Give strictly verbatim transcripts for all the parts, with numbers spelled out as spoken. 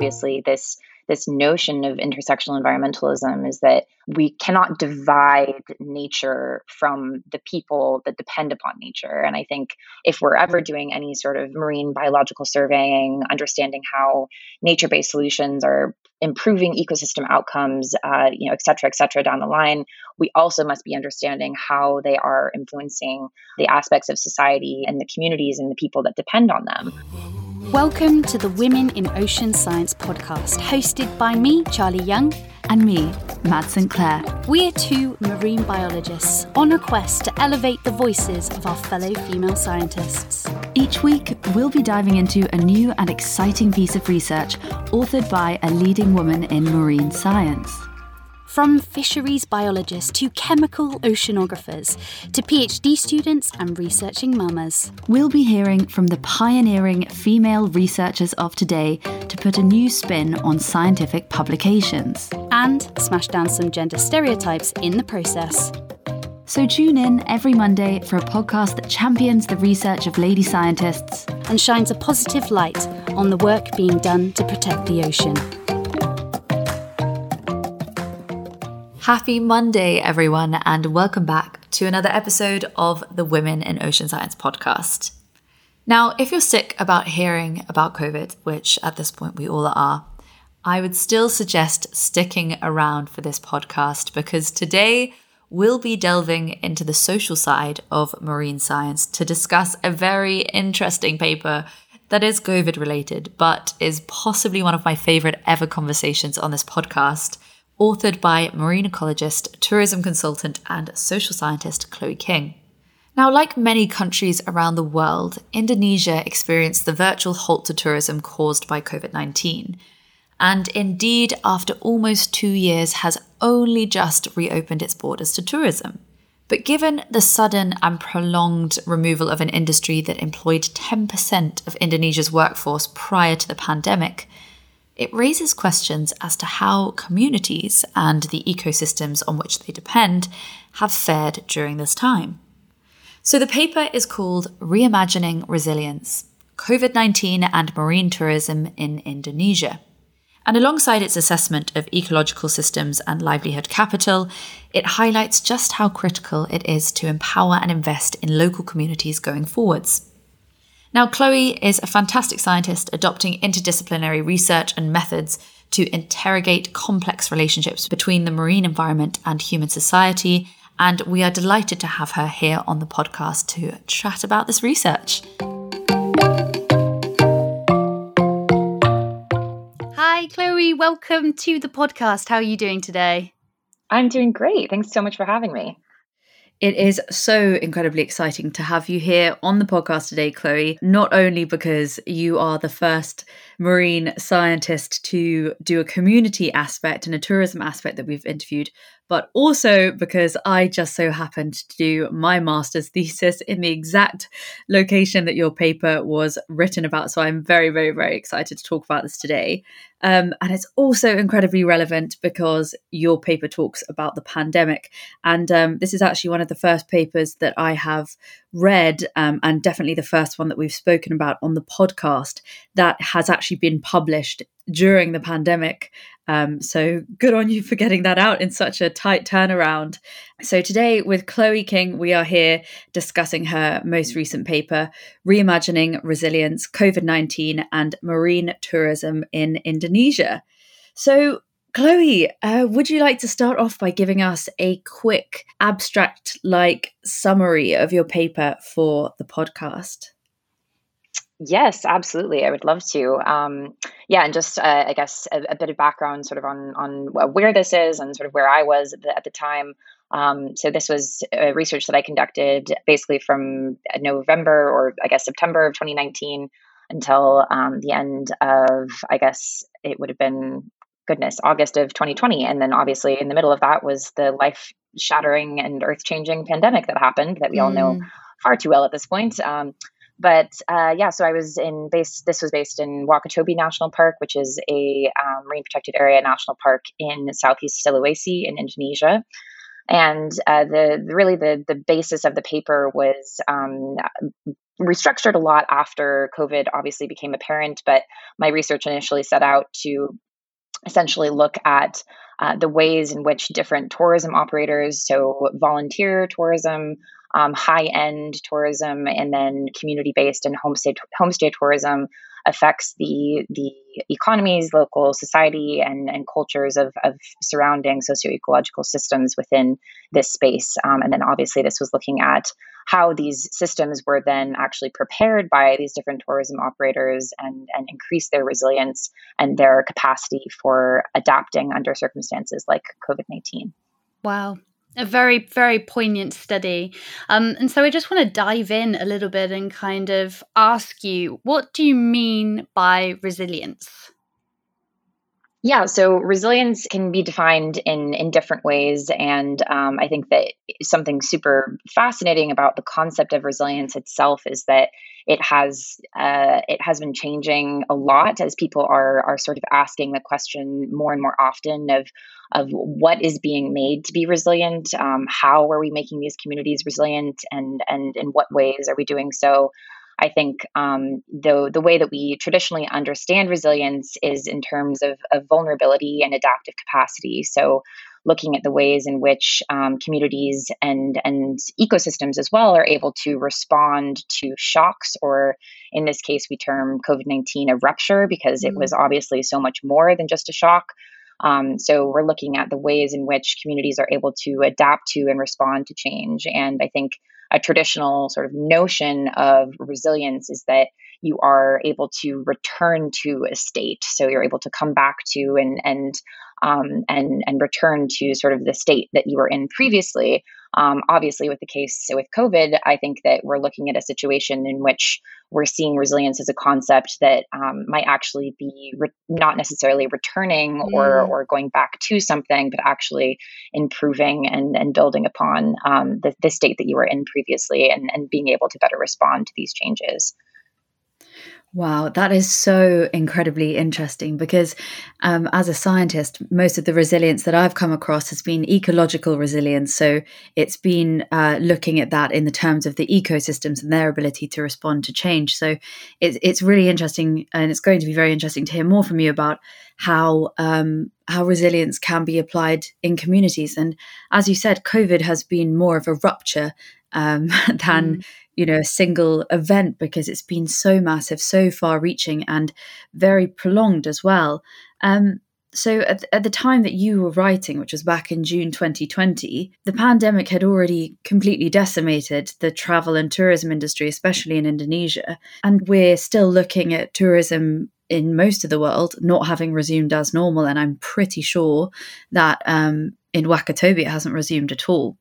obviously this this notion of intersectional environmentalism is that we cannot divide nature from the people that depend upon nature. And I think if we're ever doing any sort of marine biological surveying, understanding how nature-based solutions are improving ecosystem outcomes, uh, you know, et cetera, et cetera, down the line, we also must be understanding how they are influencing the aspects of society and the communities and the people that depend on them. Welcome to the Women in Ocean Science podcast, hosted by me, Charlie Young, and me, Matt Sinclair. We're two marine biologists on a quest to elevate the voices of our fellow female scientists. Each week, we'll be diving into a new and exciting piece of research authored by a leading woman in marine science. From fisheries biologists to chemical oceanographers to PhD students and researching mamas. We'll be hearing from the pioneering female researchers of today to put a new spin on scientific publications. And smash down some gender stereotypes in the process. So tune in every Monday for a podcast that champions the research of lady scientists and shines a positive light on the work being done to protect the ocean. Happy Monday, everyone, and welcome back to another episode of the Women in Ocean Science podcast. Now, if you're sick about hearing about COVID, which at this point we all are, I would still suggest sticking around for this podcast because today we'll be delving into the social side of marine science to discuss a very interesting paper that is COVID related, but is possibly one of my favorite ever conversations on this podcast, authored by marine ecologist, tourism consultant, and social scientist Chloe King. Now, like many countries around the world, Indonesia experienced the virtual halt to tourism caused by COVID nineteen. And indeed, after almost two years, has only just reopened its borders to tourism. But given the sudden and prolonged removal of an industry that employed ten percent of Indonesia's workforce prior to the pandemic, it raises questions as to how communities and the ecosystems on which they depend have fared during this time. So the paper is called Reimagining Resilience, COVID nineteen and Marine Tourism in Indonesia. And alongside its assessment of ecological systems and livelihood capital, it highlights just how critical it is to empower and invest in local communities going forwards. Now, Chloe is a fantastic scientist adopting interdisciplinary research and methods to interrogate complex relationships between the marine environment and human society, and we are delighted to have her here on the podcast to chat about this research. Hi, Chloe. Welcome to the podcast. How are you doing today? I'm doing great. Thanks so much for having me. It is so incredibly exciting to have you here on the podcast today, Chloe, not only because you are the first marine scientist to do a community aspect and a tourism aspect that we've interviewed, but also because I just so happened to do my master's thesis in the exact location that your paper was written about. So I'm very, very, very excited to talk about this today. Um, and it's also incredibly relevant because your paper talks about the pandemic. And um, this is actually one of the first papers that I have read, um, and definitely the first one that we've spoken about on the podcast that has actually been published during the pandemic. Um, so good on you for getting that out in such a tight turnaround. So today with Chloe King, we are here discussing her most recent paper, Reimagining Resilience, COVID nineteen and Marine Tourism in Indonesia. So Chloe, uh, would you like to start off by giving us a quick abstract-like summary of your paper for the podcast? Yes, absolutely. I would love to. Um, yeah, and just, uh, I guess, a, a bit of background sort of on on where this is and sort of where I was at the, at the time. Um, so this was a research that I conducted basically from November or I guess September of twenty nineteen until um, the end of, I guess, it would have been, goodness, August of twenty twenty. And then obviously in the middle of that was the life-shattering and earth-changing pandemic that happened that we mm. all know far too well at this point. Um But uh, yeah, so I was in base. This was based in Wakatobi National Park, which is a um, marine protected area national park in Southeast Sulawesi in Indonesia. And uh, the really the the basis of the paper was um, restructured a lot after COVID obviously became apparent, but my research initially set out to essentially look at uh, the ways in which different tourism operators, so volunteer tourism, um, high-end tourism, and then community-based and homestay homestay tourism affects the the economies, local society, and, and cultures of, of surrounding socio-ecological systems within this space. Um, and then obviously this was looking at how these systems were then actually prepared by these different tourism operators and, and increase their resilience and their capacity for adapting under circumstances like COVID nineteen. Wow. A very, very poignant study. Um, and so I just want to dive in a little bit and kind of ask you, what do you mean by resilience? Yeah, so resilience can be defined in, in different ways. And um, I think that something super fascinating about the concept of resilience itself is that it has uh, it has been changing a lot as people are are sort of asking the question more and more often of of what is being made to be resilient, um, how are we making these communities resilient, and and in what ways are we doing so? I think um, the, the way that we traditionally understand resilience is in terms of, of vulnerability and adaptive capacity. So looking at the ways in which um, communities and, and ecosystems as well are able to respond to shocks, or in this case, we term COVID nineteen a rupture because mm-hmm. it was obviously so much more than just a shock. Um, so we're looking at the ways in which communities are able to adapt to and respond to change. And I think a traditional sort of notion of resilience is that you are able to return to a state. So you're able to come back to and and um, and and return to sort of the state that you were in previously. Um, obviously, with the case with COVID, I think that we're looking at a situation in which we're seeing resilience as a concept that um, might actually be re- not necessarily returning mm. or or going back to something, but actually improving and, and building upon um, the, the state that you were in previously and, and being able to better respond to these changes. Wow, that is so incredibly interesting because um, as a scientist, most of the resilience that I've come across has been ecological resilience. So it's been uh, looking at that in the terms of the ecosystems and their ability to respond to change. So it's, it's really interesting, and it's going to be very interesting to hear more from you about how um, how resilience can be applied in communities. And as you said, COVID has been more of a rupture um, than mm. you know, a single event because it's been so massive, so far-reaching and very prolonged as well. Um, so at, at the time that you were writing, which was back in June twenty twenty, the pandemic had already completely decimated the travel and tourism industry, especially in Indonesia. And we're still looking at tourism in most of the world not having resumed as normal. And I'm pretty sure that um, in Wakatobi, it hasn't resumed at all.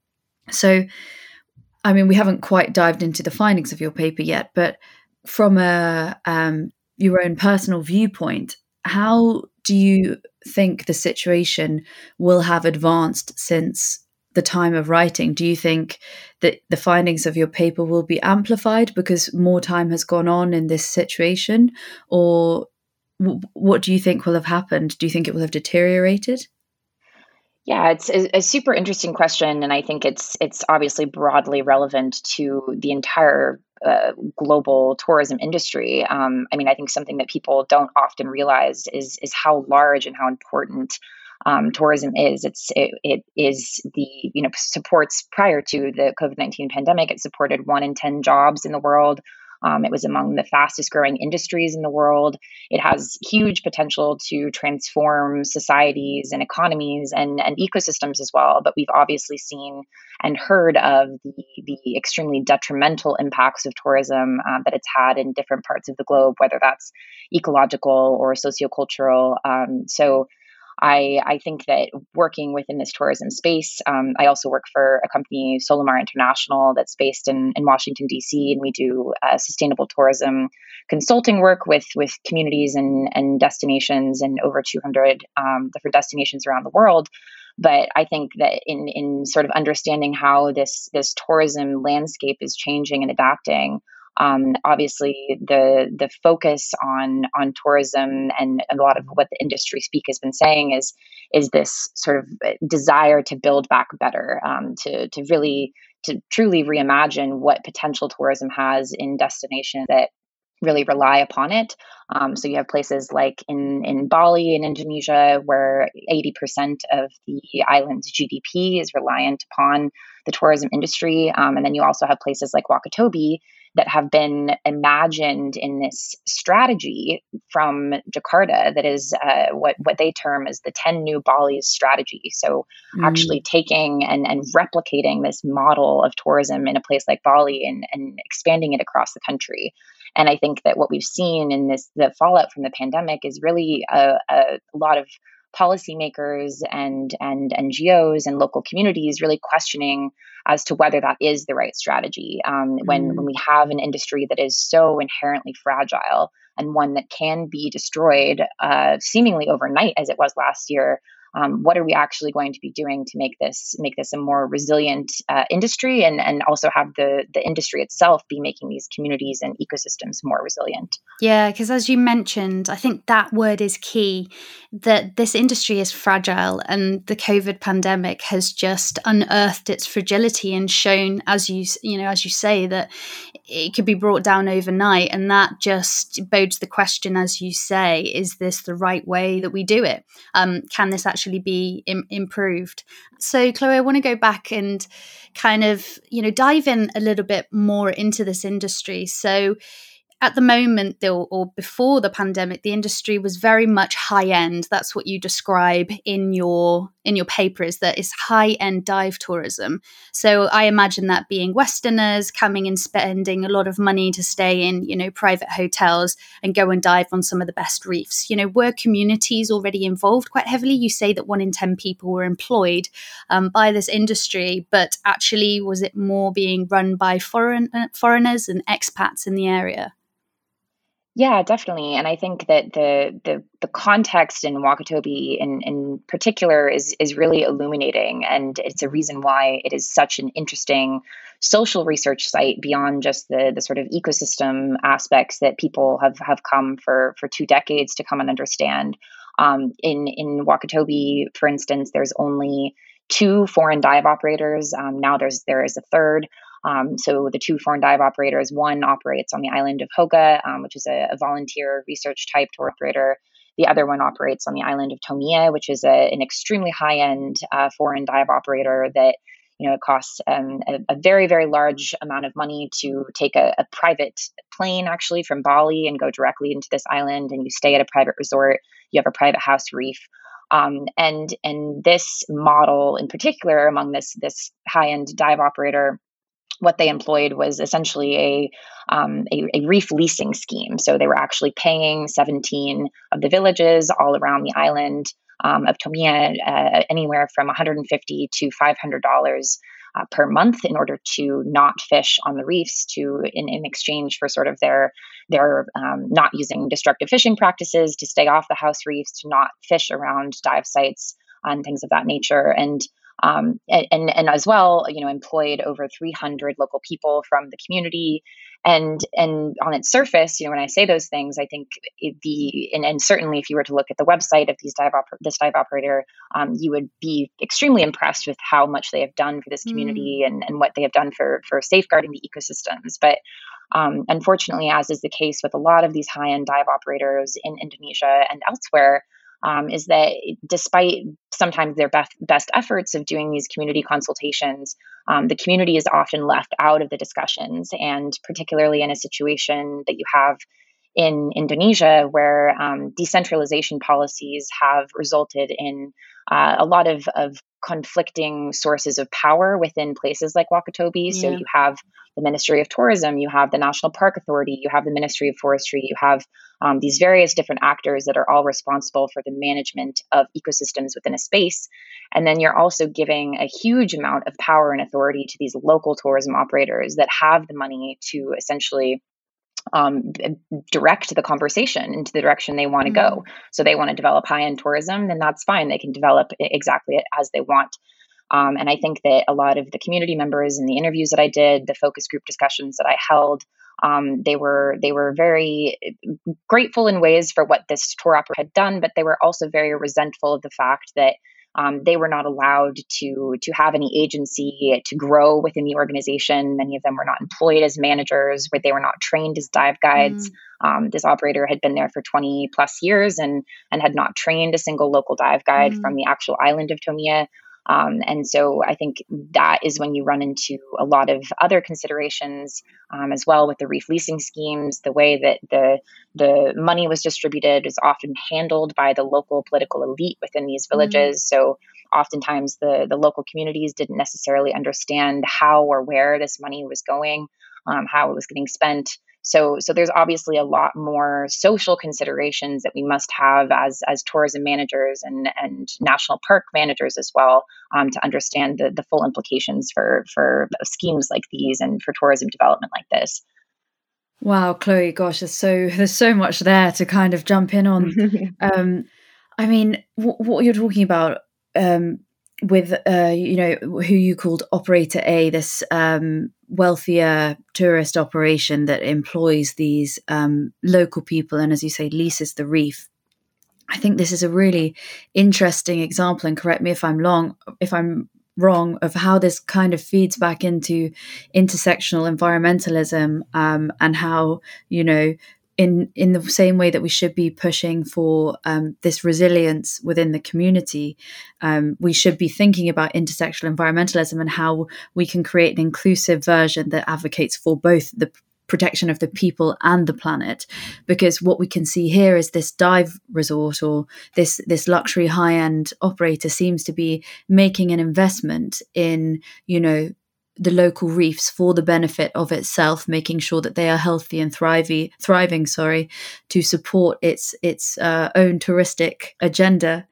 So I mean, we haven't quite dived into the findings of your paper yet, but from a um, your own personal viewpoint, how do you think the situation will have advanced since the time of writing? Do you think that the findings of your paper will be amplified because more time has gone on in this situation? Or w- what do you think will have happened? Do you think it will have deteriorated? Yeah, it's a, a super interesting question, and I think it's it's obviously broadly relevant to the entire uh, global tourism industry. Um, I mean, I think something that people don't often realize is is how large and how important um, tourism is. It's it, it is the you know supports prior to the COVID nineteen pandemic. It supported one in ten jobs in the world. Um, it was among the fastest growing industries in the world. It has huge potential to transform societies and economies and, and ecosystems as well. But we've obviously seen and heard of the, the extremely detrimental impacts of tourism uh, that it's had in different parts of the globe, whether that's ecological or sociocultural. Um, so I, I think that working within this tourism space, um, I also work for a company, Solimar International, that's based in, in Washington, D C, and we do uh, sustainable tourism consulting work with with communities and, and destinations in over two hundred um, different destinations around the world. But I think that in in sort of understanding how this this tourism landscape is changing and adapting, Um, obviously, the the focus on on tourism and a lot of what the industry speak has been saying is is this sort of desire to build back better, um, to to really to truly reimagine what potential tourism has in destinations that really rely upon it. Um, so you have places like in, in Bali in Indonesia, where eighty percent of the island's G D P is reliant upon the tourism industry. Um, and then you also have places like Wakatobi that have been imagined in this strategy from Jakarta that is uh, what, what they term as the ten new Balis strategy. So mm. actually taking and, and replicating this model of tourism in a place like Bali and, and expanding it across the country. And I think that what we've seen in this, the fallout from the pandemic, is really a, a lot of policymakers and and N G Os and local communities really questioning as to whether that is the right strategy. Um, when, mm. when we have an industry that is so inherently fragile and one that can be destroyed uh, seemingly overnight, as it was last year, um, what are we actually going to be doing to make this make this a more resilient uh, industry, and and also have the the industry itself be making these communities and ecosystems more resilient? Yeah, because as you mentioned, I think that word is key, that this industry is fragile, and the COVID pandemic has just unearthed its fragility and shown, as you you know, as you say, that it could be brought down overnight. And that just bodes the question, as you say, is this the right way that we do it? Um, can this actually actually be im- improved. So Chloe, I want to go back and kind of, you know, dive in a little bit more into this industry. So at the moment, though, or before the pandemic, the industry was very much high end. That's what you describe in your in your paper, is that it's high end dive tourism. So I imagine that being Westerners coming and spending a lot of money to stay in, you know, private hotels and go and dive on some of the best reefs. You know, were communities already involved quite heavily? You say that one in ten people were employed um, by this industry, but actually, was it more being run by foreign uh, foreigners and expats in the area? Yeah, definitely. And I think that the the, the context in Wakatobi in, in particular is, is really illuminating. And it's a reason why it is such an interesting social research site beyond just the, the sort of ecosystem aspects that people have, have come for, for two decades to come and understand. Um, in, in Wakatobi, for instance, there's only two foreign dive operators. Um, now there's there is a third. Um, so the two foreign dive operators, one operates on the island of Hoga, um, which is a, a volunteer research type tour operator. The other one operates on the island of Tomie, which is a, an extremely high-end uh, foreign dive operator that, you know, it costs um, a, a very, very large amount of money to take a, a private plane, actually, from Bali and go directly into this island. And you stay at a private resort. You have a private house reef. Um, and and this model in particular, among this this high-end dive operator, what they employed was essentially a, um, a a reef leasing scheme. So they were actually paying seventeen of the villages all around the island um, of Tomie uh, anywhere from one hundred fifty dollars to five hundred dollars uh, per month in order to not fish on the reefs, to in, in exchange for sort of their their um, not using destructive fishing practices, to stay off the house reefs, to not fish around dive sites and things of that nature. And Um, and, and as well, you know, employed over three hundred local people from the community. And, and on its surface, you know, when I say those things, I think the, and, and certainly if you were to look at the website of these dive oper- this dive operator, um, you would be extremely impressed with how much they have done for this community mm. and, and what they have done for, for safeguarding the ecosystems. But um, unfortunately, as is the case with a lot of these high-end dive operators in Indonesia and elsewhere, Um, is that despite sometimes their best, best efforts of doing these community consultations, um, the community is often left out of the discussions. And particularly in a situation that you have in Indonesia, where um, decentralization policies have resulted in uh, a lot of, of conflicting sources of power within places like Wakatobi. Yeah. So you have the Ministry of Tourism, you have the National Park Authority, you have the Ministry of Forestry, you have um, these various different actors that are all responsible for the management of ecosystems within a space. And then you're also giving a huge amount of power and authority to these local tourism operators that have the money to essentially Um, direct the conversation into the direction they want to mm-hmm. go. So they want to develop high-end tourism, then that's fine. They can develop exactly as they want. Um, and I think that a lot of the community members in the interviews that I did, the focus group discussions that I held, Um, they were they were very grateful in ways for what this tour operator had done, but they were also very resentful of the fact that um, they were not allowed to to have any agency to grow within the organization. Many of them were not employed as managers, where they were not trained as dive guides. Mm. Um, this operator had been there for twenty plus years and and had not trained a single local dive guide mm. from the actual island of Tomia. Um, and so I think that is when you run into a lot of other considerations um, as well with the reef leasing schemes. The way that the the money was distributed is often handled by the local political elite within these villages. Mm-hmm. So oftentimes the, the local communities didn't necessarily understand how or where this money was going, um, how it was getting spent. So so there's obviously a lot more social considerations that we must have as as tourism managers and, and national park managers as well um, to understand the, the full implications for, for schemes like these and for tourism development like this. Wow, Chloe, gosh, there's so, there's so much there to kind of jump in on. um, I mean, w- what you're talking about um, with, uh, you know, who you called Operator A, this um wealthier tourist operation that employs these um, local people and, as you say, leases the reef. I think this is a really interesting example, and correct me if I'm long, if I'm wrong, of how this kind of feeds back into intersectional environmentalism um, and how, you know, in in the same way that we should be pushing for um, this resilience within the community, um, we should be thinking about intersectional environmentalism and how we can create an inclusive version that advocates for both the protection of the people and the planet. Because what we can see here is this dive resort or this, this luxury high-end operator seems to be making an investment in, you know, the local reefs for the benefit of itself, making sure that they are healthy and thriving, thriving, sorry, to support its its uh, own touristic agenda,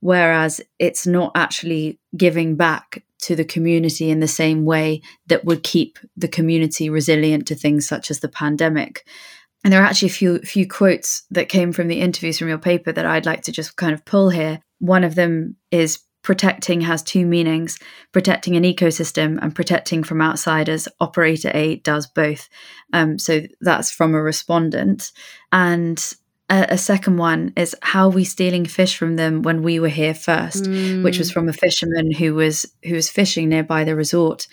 whereas it's not actually giving back to the community in the same way that would keep the community resilient to things such as the pandemic. And there are actually a few few quotes that came from the interviews from your paper that I'd like to just kind of pull here. One of them is, "Protecting has two meanings, protecting an ecosystem and protecting from outsiders. Operator A does both." Um, so that's from a respondent. And a, a second one is, "How are we stealing fish from them when we were here first?" Mm. Which was from a fisherman who was who was fishing nearby the resort.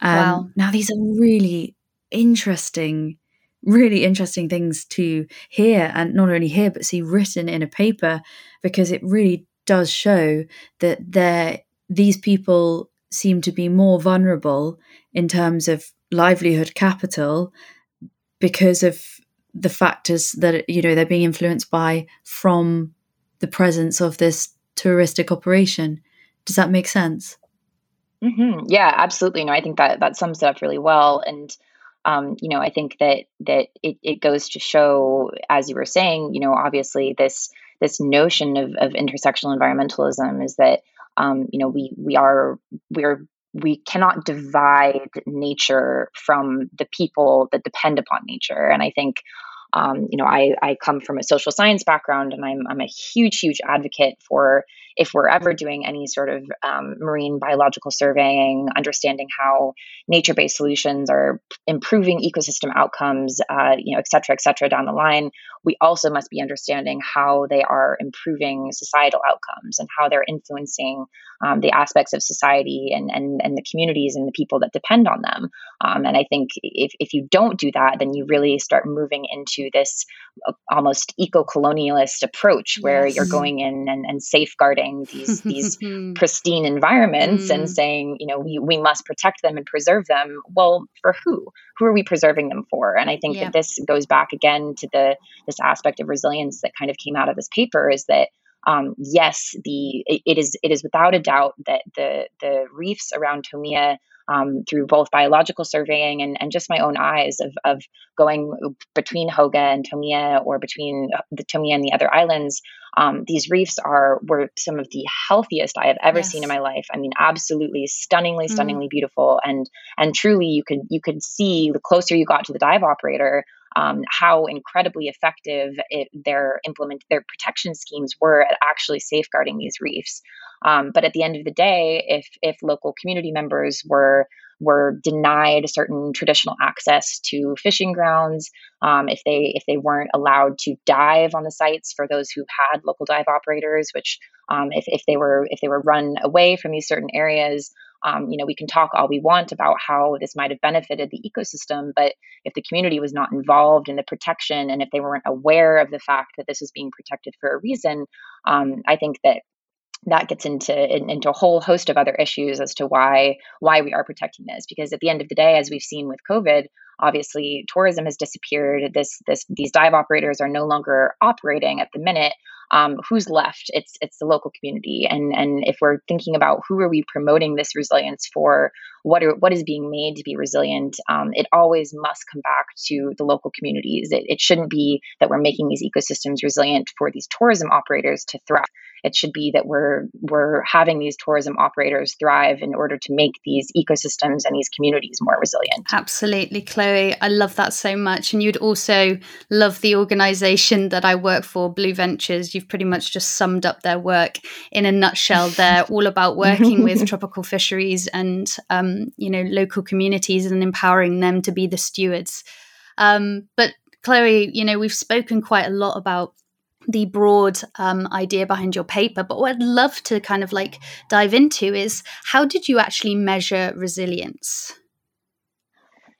Um, wow. Now, these are really interesting really interesting things to hear, and not only hear, but see written in a paper, because it really does show that there these people seem to be more vulnerable in terms of livelihood capital because of the factors that, you know, they're being influenced by from the presence of this touristic operation. Does that make sense? Mm-hmm. Yeah, absolutely. No, I think that that sums it up really well. And Um, you know, I think that that it, it goes to show, as you were saying, you know, obviously this this notion of, of intersectional environmentalism is that um, you know we we are we're we cannot divide nature from the people that depend upon nature. And I think um, you know I I come from a social science background, and I'm I'm a huge huge advocate for, if we're ever doing any sort of um, marine biological surveying, understanding how nature-based solutions are improving ecosystem outcomes, uh, you know, et cetera, et cetera, down the line, we also must be understanding how they are improving societal outcomes and how they're influencing um, the aspects of society and, and, and the communities and the people that depend on them. Um, and I think if, if you don't do that, then you really start moving into this uh, almost eco-colonialist approach where yes. you're going in and, and safeguarding these these pristine environments mm. and saying, you know, we, we must protect them and preserve them. Well, for who? Who are we preserving them for? And I think yeah. that this goes back again to the this aspect of resilience that kind of came out of this paper, is that um, yes, the it, it is it is without a doubt that the the reefs around Tomia, Um, through both biological surveying and, and just my own eyes of, of going between Hoga and Tomia, or between the Tomia and the other islands, um, these reefs are were some of the healthiest I have ever yes. seen in my life. I mean, absolutely stunningly, stunningly mm. beautiful, and and truly you could you could see the closer you got to the dive operator, Um, how incredibly effective it, their implement their protection schemes were at actually safeguarding these reefs. Um, but at the end of the day, if if local community members were were denied certain traditional access to fishing grounds, um, if they if they weren't allowed to dive on the sites for those who had local dive operators, which um, if, if they were if they were run away from these certain areas. Um, you know, we can talk all we want about how this might have benefited the ecosystem, but if the community was not involved in the protection and if they weren't aware of the fact that this was being protected for a reason, um, I think that that gets into in, into a whole host of other issues as to why why we are protecting this. Because at the end of the day, as we've seen with COVID, obviously tourism has disappeared. This this these dive operators are no longer operating at the minute. Um, who's left? It's it's the local community, and and if we're thinking about who are we promoting this resilience for, what are what is being made to be resilient, um, it always must come back to the local communities. It, it shouldn't be that we're making these ecosystems resilient for these tourism operators to thrive. It should be that we're we're having these tourism operators thrive in order to make these ecosystems and these communities more resilient. Absolutely, Chloe. I love that so much. And you'd also love the organization that I work for, Blue Ventures. You've pretty much just summed up their work in a nutshell. They're all about working with tropical fisheries and, um, you know, local communities and empowering them to be the stewards. Um, but Chloe, you know, we've spoken quite a lot about the broad um, idea behind your paper, but what I'd love to kind of like dive into is how did you actually measure resilience?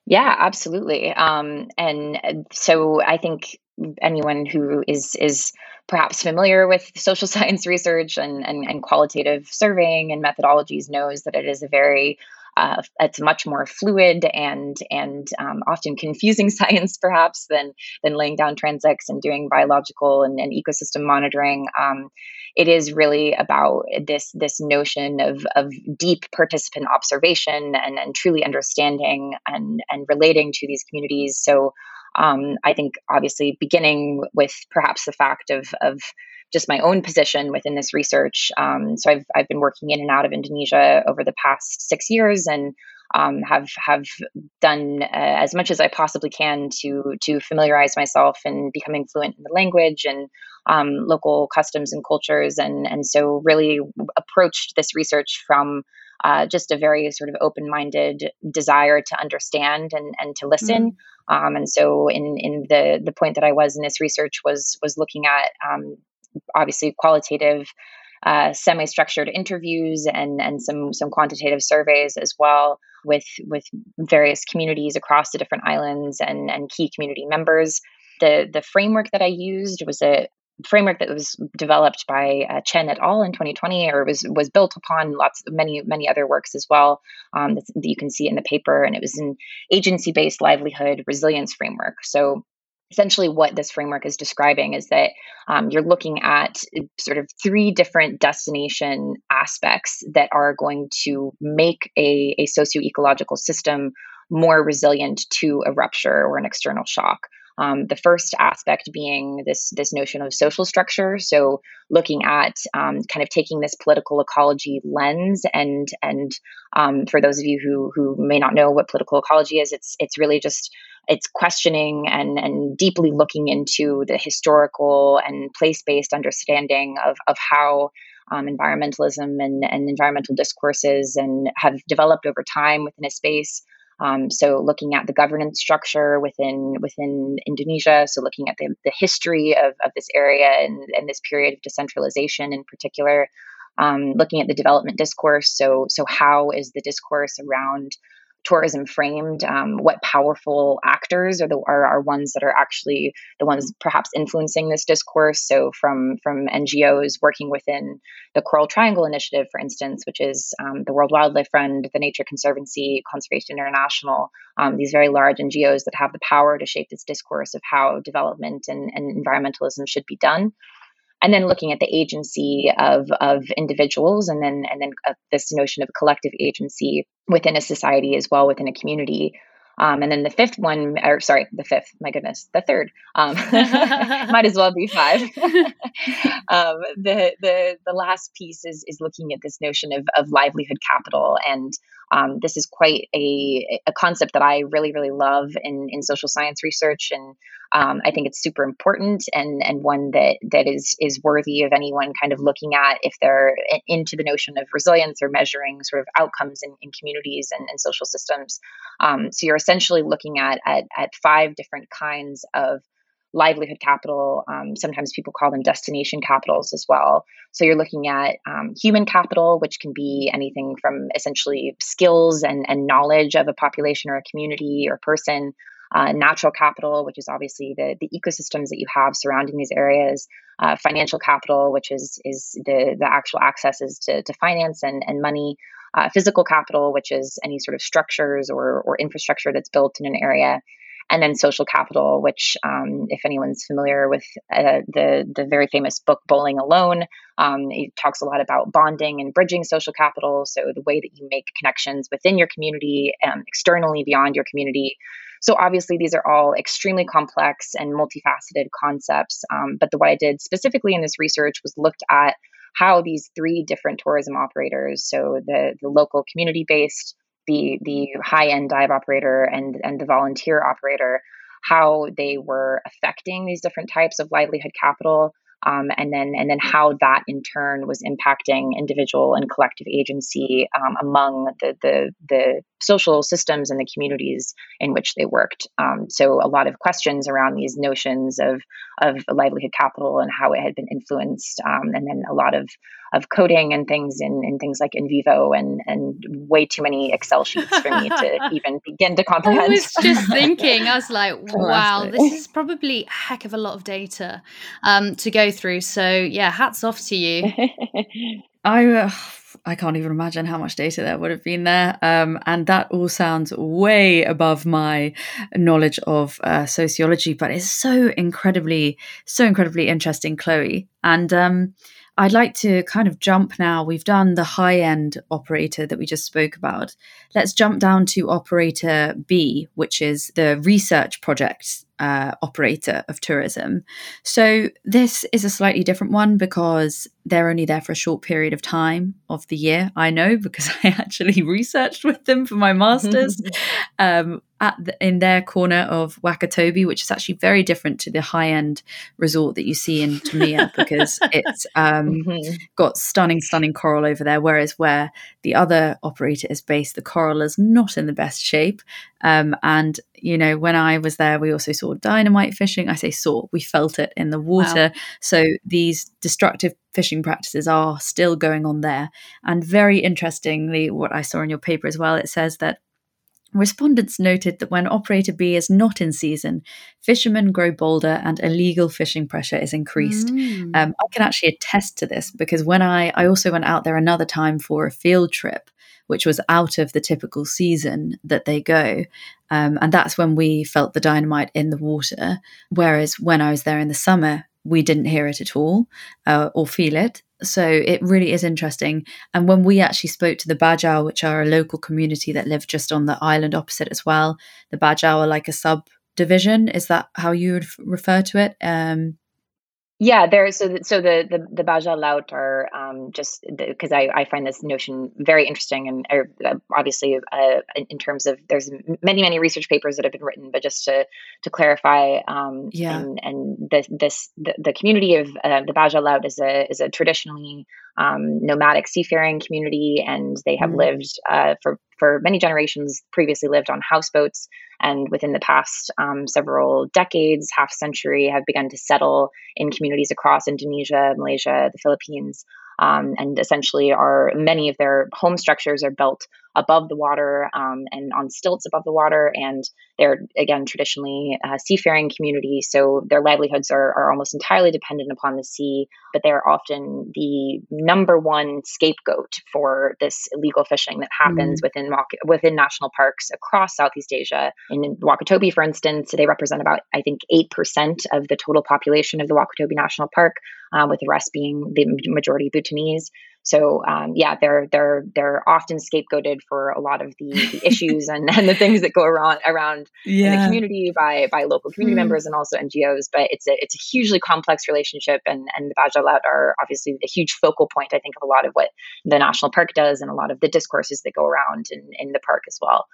Yeah, absolutely. Um, and so I think anyone who is is perhaps familiar with social science research and, and, and qualitative surveying and methodologies knows that it is a very Uh, it's much more fluid and and um, often confusing science, perhaps, than than laying down transects and doing biological and, and ecosystem monitoring. Um, it is really about this this notion of of deep participant observation and, and truly understanding and and relating to these communities. So um, I think obviously beginning with perhaps the fact of of just my own position within this research. Um, so I've I've been working in and out of Indonesia over the past six years, and um, have have done uh, as much as I possibly can to to familiarize myself and becoming fluent in the language and um, local customs and cultures, and and so really approached this research from uh, just a very sort of open-minded desire to understand and and to listen. Mm-hmm. Um, and so in in the the point that I was in this research was was looking at. Um, obviously qualitative, uh, semi-structured interviews and, and some, some quantitative surveys as well with, with various communities across the different islands and, and key community members. The, the framework that I used was a framework that was developed by uh, Chen et al. In twenty twenty, or was, was built upon lots of many, many other works as well um, that you can see in the paper. And it was an agency-based livelihood resilience framework. So essentially what this framework is describing is that um, you're looking at sort of three different destination aspects that are going to make a, a socio-ecological system more resilient to a rupture or an external shock. Um, the first aspect being this this notion of social structure. So looking at um, kind of taking this political ecology lens, and and um, for those of you who who may not know what political ecology is, it's it's really just it's questioning and and deeply looking into the historical and place-based understanding of of how um, environmentalism and and environmental discourses and have developed over time within a space. Um, so looking at the governance structure within within Indonesia, so looking at the, the history of, of this area and, and this period of decentralization in particular, um, looking at the development discourse, so so how is the discourse around tourism framed, um, what powerful actors are the are, are ones that are actually the ones perhaps influencing this discourse. So from from N G Os working within the Coral Triangle Initiative, for instance, which is um, the World Wildlife Fund, the Nature Conservancy, Conservation International, um, these very large N G Os that have the power to shape this discourse of how development and, and environmentalism should be done. And then looking at the agency of of individuals, and then and then uh, this notion of collective agency within a society as well, within a community. Um, and then the fifth one, or sorry, the fifth, my goodness, the third, um, might as well be five. um, the the the last piece is is looking at this notion of of livelihood capital and Um, this is quite a, a concept that I really, really love in, in social science research. And um, I think it's super important and, and one that, that is, is worthy of anyone kind of looking at if they're into the notion of resilience or measuring sort of outcomes in, in communities and, and social systems. Um, so you're essentially looking at, at, at five different kinds of livelihood capital. Um, sometimes people call them destination capitals as well. So you're looking at um, human capital, which can be anything from essentially skills and, and knowledge of a population or a community or person, uh, natural capital, which is obviously the, the ecosystems that you have surrounding these areas, uh, financial capital, which is is the, the actual accesses to, to finance and, and money, uh, physical capital, which is any sort of structures or, or infrastructure that's built in an area. And then social capital, which, um, if anyone's familiar with uh, the the very famous book Bowling Alone, um, it talks a lot about bonding and bridging social capital. So the way that you make connections within your community, um, externally beyond your community. So obviously, these are all extremely complex and multifaceted concepts. Um, but the, what I did specifically in this research was looked at how these three different tourism operators, so the the local community-based, the the high-end dive operator and, and the volunteer operator, how they were affecting these different types of livelihood capital, um, and then and then how that in turn was impacting individual and collective agency um, among the, the the social systems and the communities in which they worked. Um, so a lot of questions around these notions of of livelihood capital and how it had been influenced, um, and then a lot of of coding and things in, in things like in vivo and, and way too many Excel sheets for me to even begin to comprehend. I was just thinking, I was like, wow, this is probably a heck of a lot of data um, to go through. So yeah, hats off to you. I uh, I can't even imagine how much data there would have been there. Um, and that all sounds way above my knowledge of uh, sociology, but it's so incredibly, so incredibly interesting, Chloe. And um, I'd like to kind of jump now. We've done the high-end operator that we just spoke about. Let's jump down to operator B, which is the research project uh, operator of tourism. So this is a slightly different one because they're only there for a short period of time of the year. I know because I actually researched with them for my master's um, at the, in their corner of Wakatobi, which is actually very different to the high-end resort that you see in Tamia because it's um, mm-hmm. got stunning, stunning coral over there, whereas where the other operator is based, the coral is not in the best shape. Um, and, you know, when I was there, we also saw dynamite fishing. I say saw, we felt it in the water. Wow. So these destructive fishing practices are still going on there. And very interestingly, what I saw in your paper as well, it says that respondents noted that when operator B is not in season, fishermen grow bolder and illegal fishing pressure is increased. Mm. Um, I can actually attest to this because when I, I also went out there another time for a field trip, which was out of the typical season that they go. Um, and that's when we felt the dynamite in the water. Whereas when I was there in the summer, we didn't hear it at all uh, or feel it. So it really is interesting. And when we actually spoke to the Bajau, which are a local community that live just on the island opposite as well, the Bajau are like a subdivision. Is that how you would refer to it? Um, yeah, there. So, the, so the the, the Bajau Laut are um, just because I, I find this notion very interesting, and uh, obviously uh, in terms of there's many many research papers that have been written, but just to to clarify, um, yeah, and, and the, this the, the community of uh, the Bajau Laut is a is a traditionally um, nomadic seafaring community, and they have mm. lived uh, for for many generations. Previously lived on houseboats, and within the past um, several decades, half century, have begun to settle in communities across Indonesia, Malaysia, the Philippines, um, and essentially are many of their home structures are built above the water um, and on stilts above the water. And they're, again, traditionally a seafaring community. So their livelihoods are, are almost entirely dependent upon the sea, but they're often the number one scapegoat for this illegal fishing that happens mm. within within national parks across Southeast Asia. And in Wakatobi, for instance, they represent about, I think, eight percent of the total population of the Wakatobi National Park. uh, with the rest being the majority Bhutanese. So um, yeah, they're they're they're often scapegoated for a lot of the, the issues and, and the things that go around around yeah. in the community by by local community mm. members and also N G Os. But it's a it's a hugely complex relationship, and and the Bajau Laut are obviously a huge focal point, I think, of a lot of what the national park does and a lot of the discourses that go around in, in the park as well.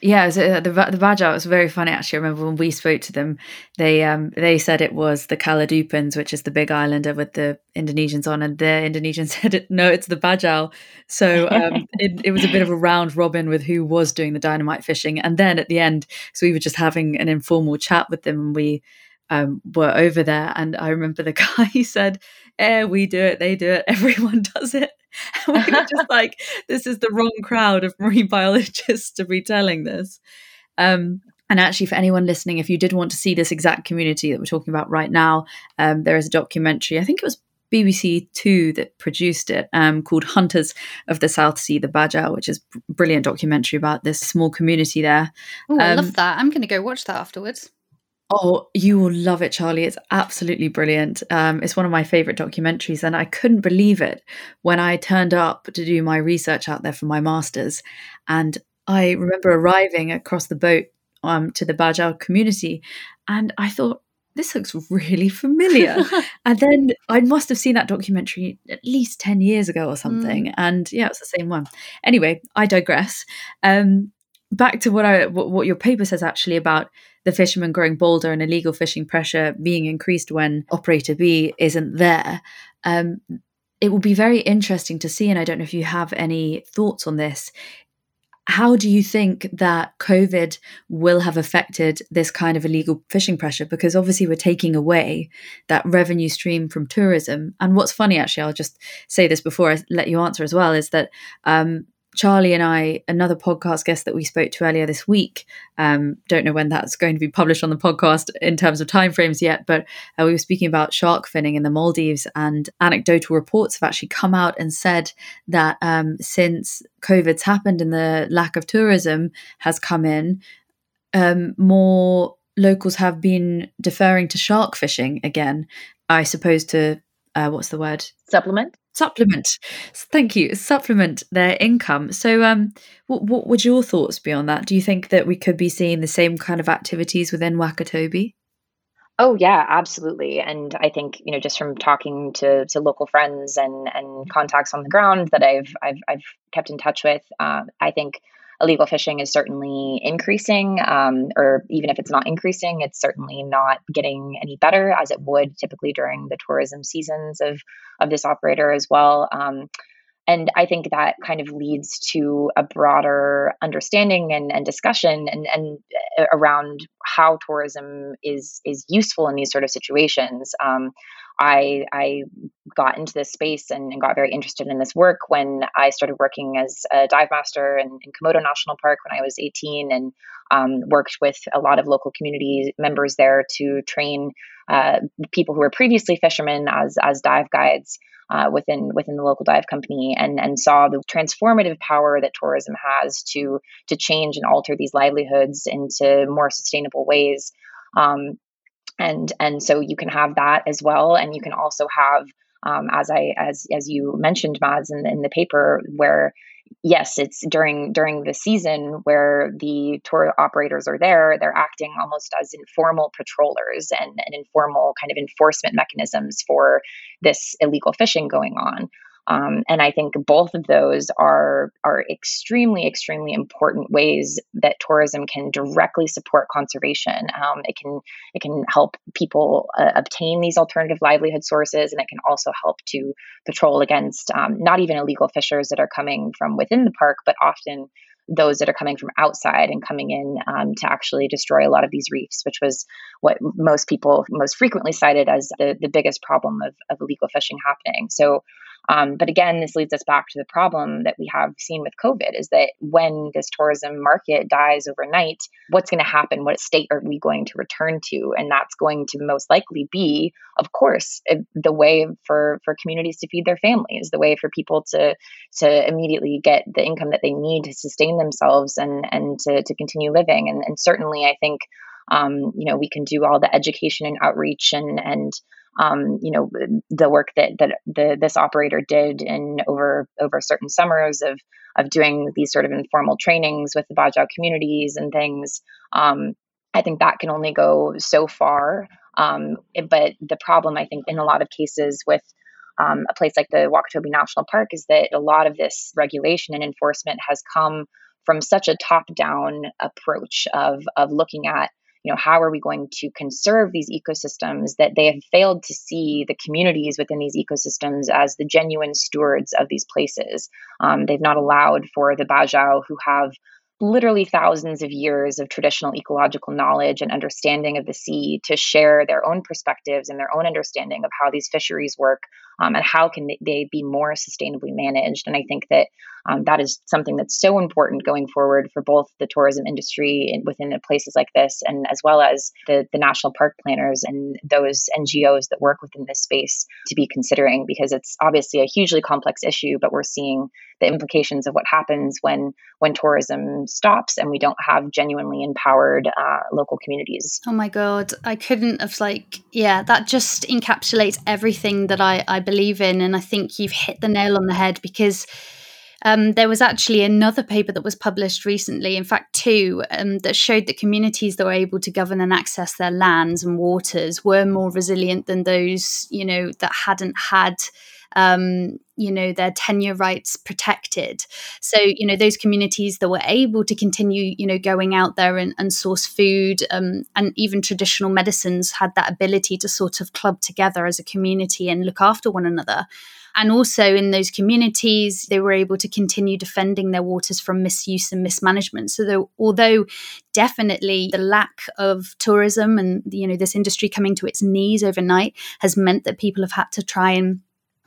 Yeah, so the the Bajau was very funny actually. I remember when we spoke to them, they um they said it was the Caledupans, which is the big islander with the Indonesians on, and their Indonesian said no, it's the Bajau. So um it, it was a bit of a round robin with who was doing the dynamite fishing, and then at the end, so we were just having an informal chat with them, and we um were over there, and I remember the guy he said, eh, we do it, they do it, everyone does it. And we were just like, this is the wrong crowd of marine biologists to be telling this. Um, and actually, for anyone listening, if you did want to see this exact community that we're talking about right now, um, there is a documentary, I think it was B B C Two that produced it, um, called Hunters of the South Sea, the Bajau, which is a brilliant documentary about this small community there. Oh, um, I love that. I'm going to go watch that afterwards. Oh, you will love it, Charlie. It's absolutely brilliant. Um, it's one of my favourite documentaries, and I couldn't believe it when I turned up to do my research out there for my master's. And I remember arriving across the boat um, to the Bajau community, and I thought, this looks really familiar. And then I must have seen that documentary at least ten years ago or something. Mm. And yeah, it's the same one. Anyway, I digress. Um, back to what I what, what your paper says actually about the fishermen growing bolder and illegal fishing pressure being increased when operator B isn't there. Um, it will be very interesting to see, and I don't know if you have any thoughts on this. How do you think that COVID will have affected this kind of illegal fishing pressure? Because obviously we're taking away that revenue stream from tourism. And what's funny, actually, I'll just say this before I let you answer as well, is that um, Charlie and I, another podcast guest that we spoke to earlier this week, um, don't know when that's going to be published on the podcast in terms of timeframes yet, but uh, we were speaking about shark finning in the Maldives, and anecdotal reports have actually come out and said that um, since COVID's happened and the lack of tourism has come in, um, more locals have been deferring to shark fishing again, I suppose to, uh, what's the word? Supplement. Supplement. Thank you. Supplement their income. So um, what, what would your thoughts be on that? Do you think that we could be seeing the same kind of activities within Wakatobi? Oh, yeah, absolutely. And I think, you know, just from talking to to local friends and, and contacts on the ground that I've I've, I've kept in touch with, uh, I think illegal fishing is certainly increasing, um, or even if it's not increasing, it's certainly not getting any better as it would typically during the tourism seasons of, of this operator as well. Um, and I think that kind of leads to a broader understanding and, and discussion and, and around how tourism is is useful in these sort of situations. Um, I, I got into this space and, and got very interested in this work when I started working as a dive master in, in Komodo National Park when I was eighteen, and um, worked with a lot of local community members there to train uh, people who were previously fishermen as as dive guides uh, within within the local dive company, and and saw the transformative power that tourism has to to change and alter these livelihoods into more sustainable ways. Um, And and so you can have that as well, and you can also have, um, as I as as you mentioned, Mads, in, in the paper, where yes, it's during during the season where the tour operators are there, they're acting almost as informal patrollers and, and informal kind of enforcement mechanisms for this illegal fishing going on. Um, and I think both of those are are extremely, extremely important ways that tourism can directly support conservation. Um, it can it can help people uh, obtain these alternative livelihood sources, and it can also help to patrol against um, not even illegal fishers that are coming from within the park, but often those that are coming from outside and coming in um, to actually destroy a lot of these reefs, which was what most people most frequently cited as the, the biggest problem of, of illegal fishing happening. So. Um, but again, this leads us back to the problem that we have seen with COVID, is that when this tourism market dies overnight, what's going to happen? What state are we going to return to? And that's going to most likely be, of course, the way for, for communities to feed their families, the way for people to to immediately get the income that they need to sustain themselves and, and to, to continue living. And, and certainly, I think, um, you know, we can do all the education and outreach and and um, you know, the work that that the, this operator did in over over certain summers of of doing these sort of informal trainings with the Bajau communities and things. Um, I think that can only go so far. Um, but the problem, I think, in a lot of cases with um, a place like the Wakatobi National Park is that a lot of this regulation and enforcement has come from such a top-down approach of of looking at, you know, how are we going to conserve these ecosystems, that they have failed to see the communities within these ecosystems as the genuine stewards of these places. Um, they've not allowed for the Bajau, who have literally thousands of years of traditional ecological knowledge and understanding of the sea, to share their own perspectives and their own understanding of how these fisheries work, um, and how can they be more sustainably managed. And I think that um, that is something that's so important going forward for both the tourism industry and within places like this, and as well as the, the national park planners and those N G Os that work within this space to be considering, because it's obviously a hugely complex issue, but we're seeing the implications of what happens when when tourism stops and we don't have genuinely empowered uh, local communities. Oh my God, I couldn't have like, yeah, that just encapsulates everything that I, I believe in. And I think you've hit the nail on the head, because um, there was actually another paper that was published recently, in fact two, um, that showed that communities that were able to govern and access their lands and waters were more resilient than those, you know, that hadn't had Um, you know, their tenure rights protected. So, you know, those communities that were able to continue, you know, going out there and, and source food um, and even traditional medicines had that ability to sort of club together as a community and look after one another. And also in those communities, they were able to continue defending their waters from misuse and mismanagement. So though, although definitely the lack of tourism and, you know, this industry coming to its knees overnight has meant that people have had to try and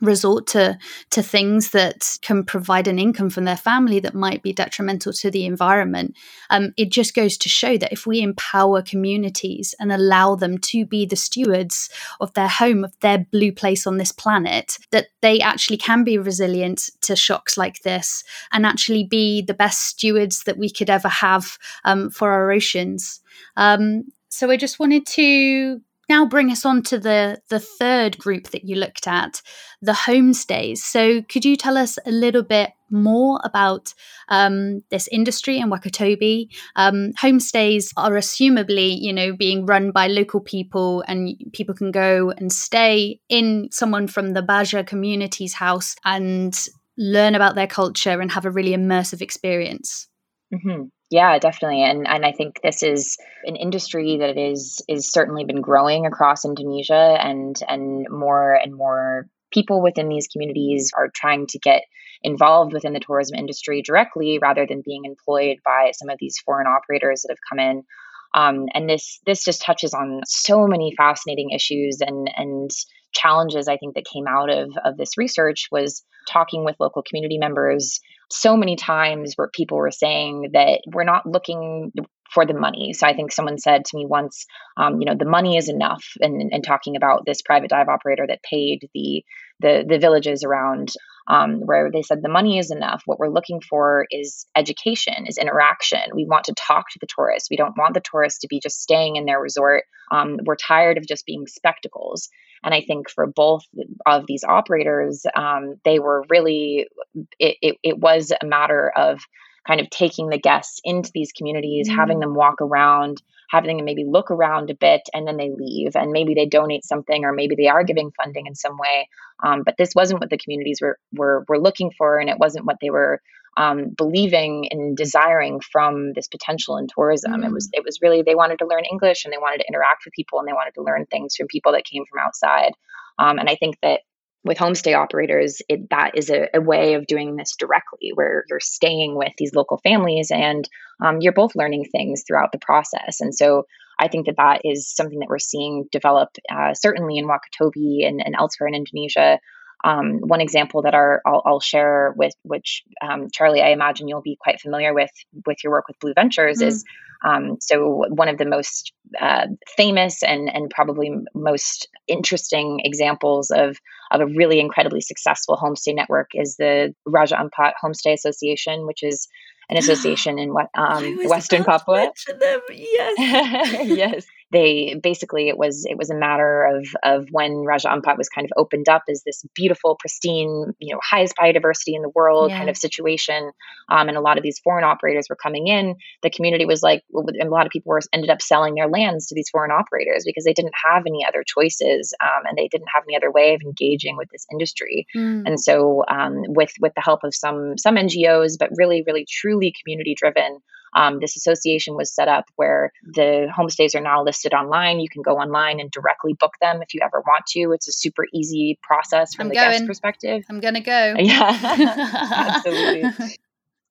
resort to to things that can provide an income from their family that might be detrimental to the environment. Um, it just goes to show that if we empower communities and allow them to be the stewards of their home, of their blue place on this planet, that they actually can be resilient to shocks like this and actually be the best stewards that we could ever have um, for our oceans. Um, so I just wanted to now bring us on to the, the third group that you looked at, the homestays. So could you tell us a little bit more about um, this industry in Wakatobi? Um, homestays are assumably, you know, being run by local people, and people can go and stay in someone from the Bajau community's house and learn about their culture and have a really immersive experience. Mm-hmm. Yeah, definitely. And and I think this is an industry that is is certainly been growing across Indonesia, and and more and more people within these communities are trying to get involved within the tourism industry directly rather than being employed by some of these foreign operators that have come in. Um, and this this just touches on so many fascinating issues and and challenges, I think, that came out of, of this research was talking with local community members. So many times where people were saying that we're not looking for the money. So I think someone said to me once, um, you know, the money is enough. And, and talking about this private dive operator that paid the the, the villages around, um, where they said the money is enough. What we're looking for is education, is interaction. We want to talk to the tourists. We don't want the tourists to be just staying in their resort. Um, we're tired of just being spectacles. And I think for both of these operators, um, they were really, it, it, it was a matter of kind of taking the guests into these communities, mm-hmm. having them walk around, having them maybe look around a bit, and then they leave. And maybe they donate something, or maybe they are giving funding in some way. Um, but this wasn't what the communities were, were, were looking for, and it wasn't what they were um, believing and desiring from this potential in tourism. Mm-hmm. It was, it was really, they wanted to learn English, and they wanted to interact with people, and they wanted to learn things from people that came from outside. Um, and I think that with homestay operators, it, that is a, a way of doing this directly, where you're staying with these local families and um, you're both learning things throughout the process. And so I think that that is something that we're seeing develop, uh, certainly in Wakatobi and, and elsewhere in Indonesia. Um, one example that our, I'll, I'll share with, which um, Charlie, I imagine you'll be quite familiar with, with your work with Blue Ventures, mm. is um, so one of the most uh, famous and and probably most interesting examples of of a really incredibly successful homestay network is the Raja Ampat Homestay Association, which is an association in um, Western Papua. Yes. yes. they basically it was it was a matter of of when Raja Ampat was kind of opened up as this beautiful, pristine, you know, highest biodiversity in the world yeah. kind of situation, um, and a lot of these foreign operators were coming in. The community was like, and a lot of people were ended up selling their lands to these foreign operators because they didn't have any other choices, um, and they didn't have any other way of engaging with this industry. Mm. And so, um, with with the help of some some N G Os, but really, really, truly community driven. Um, this association was set up where the homestays are now listed online. You can go online and directly book them if you ever want to. It's a super easy process from I'm the going. guest perspective. I'm going to go. Yeah, absolutely.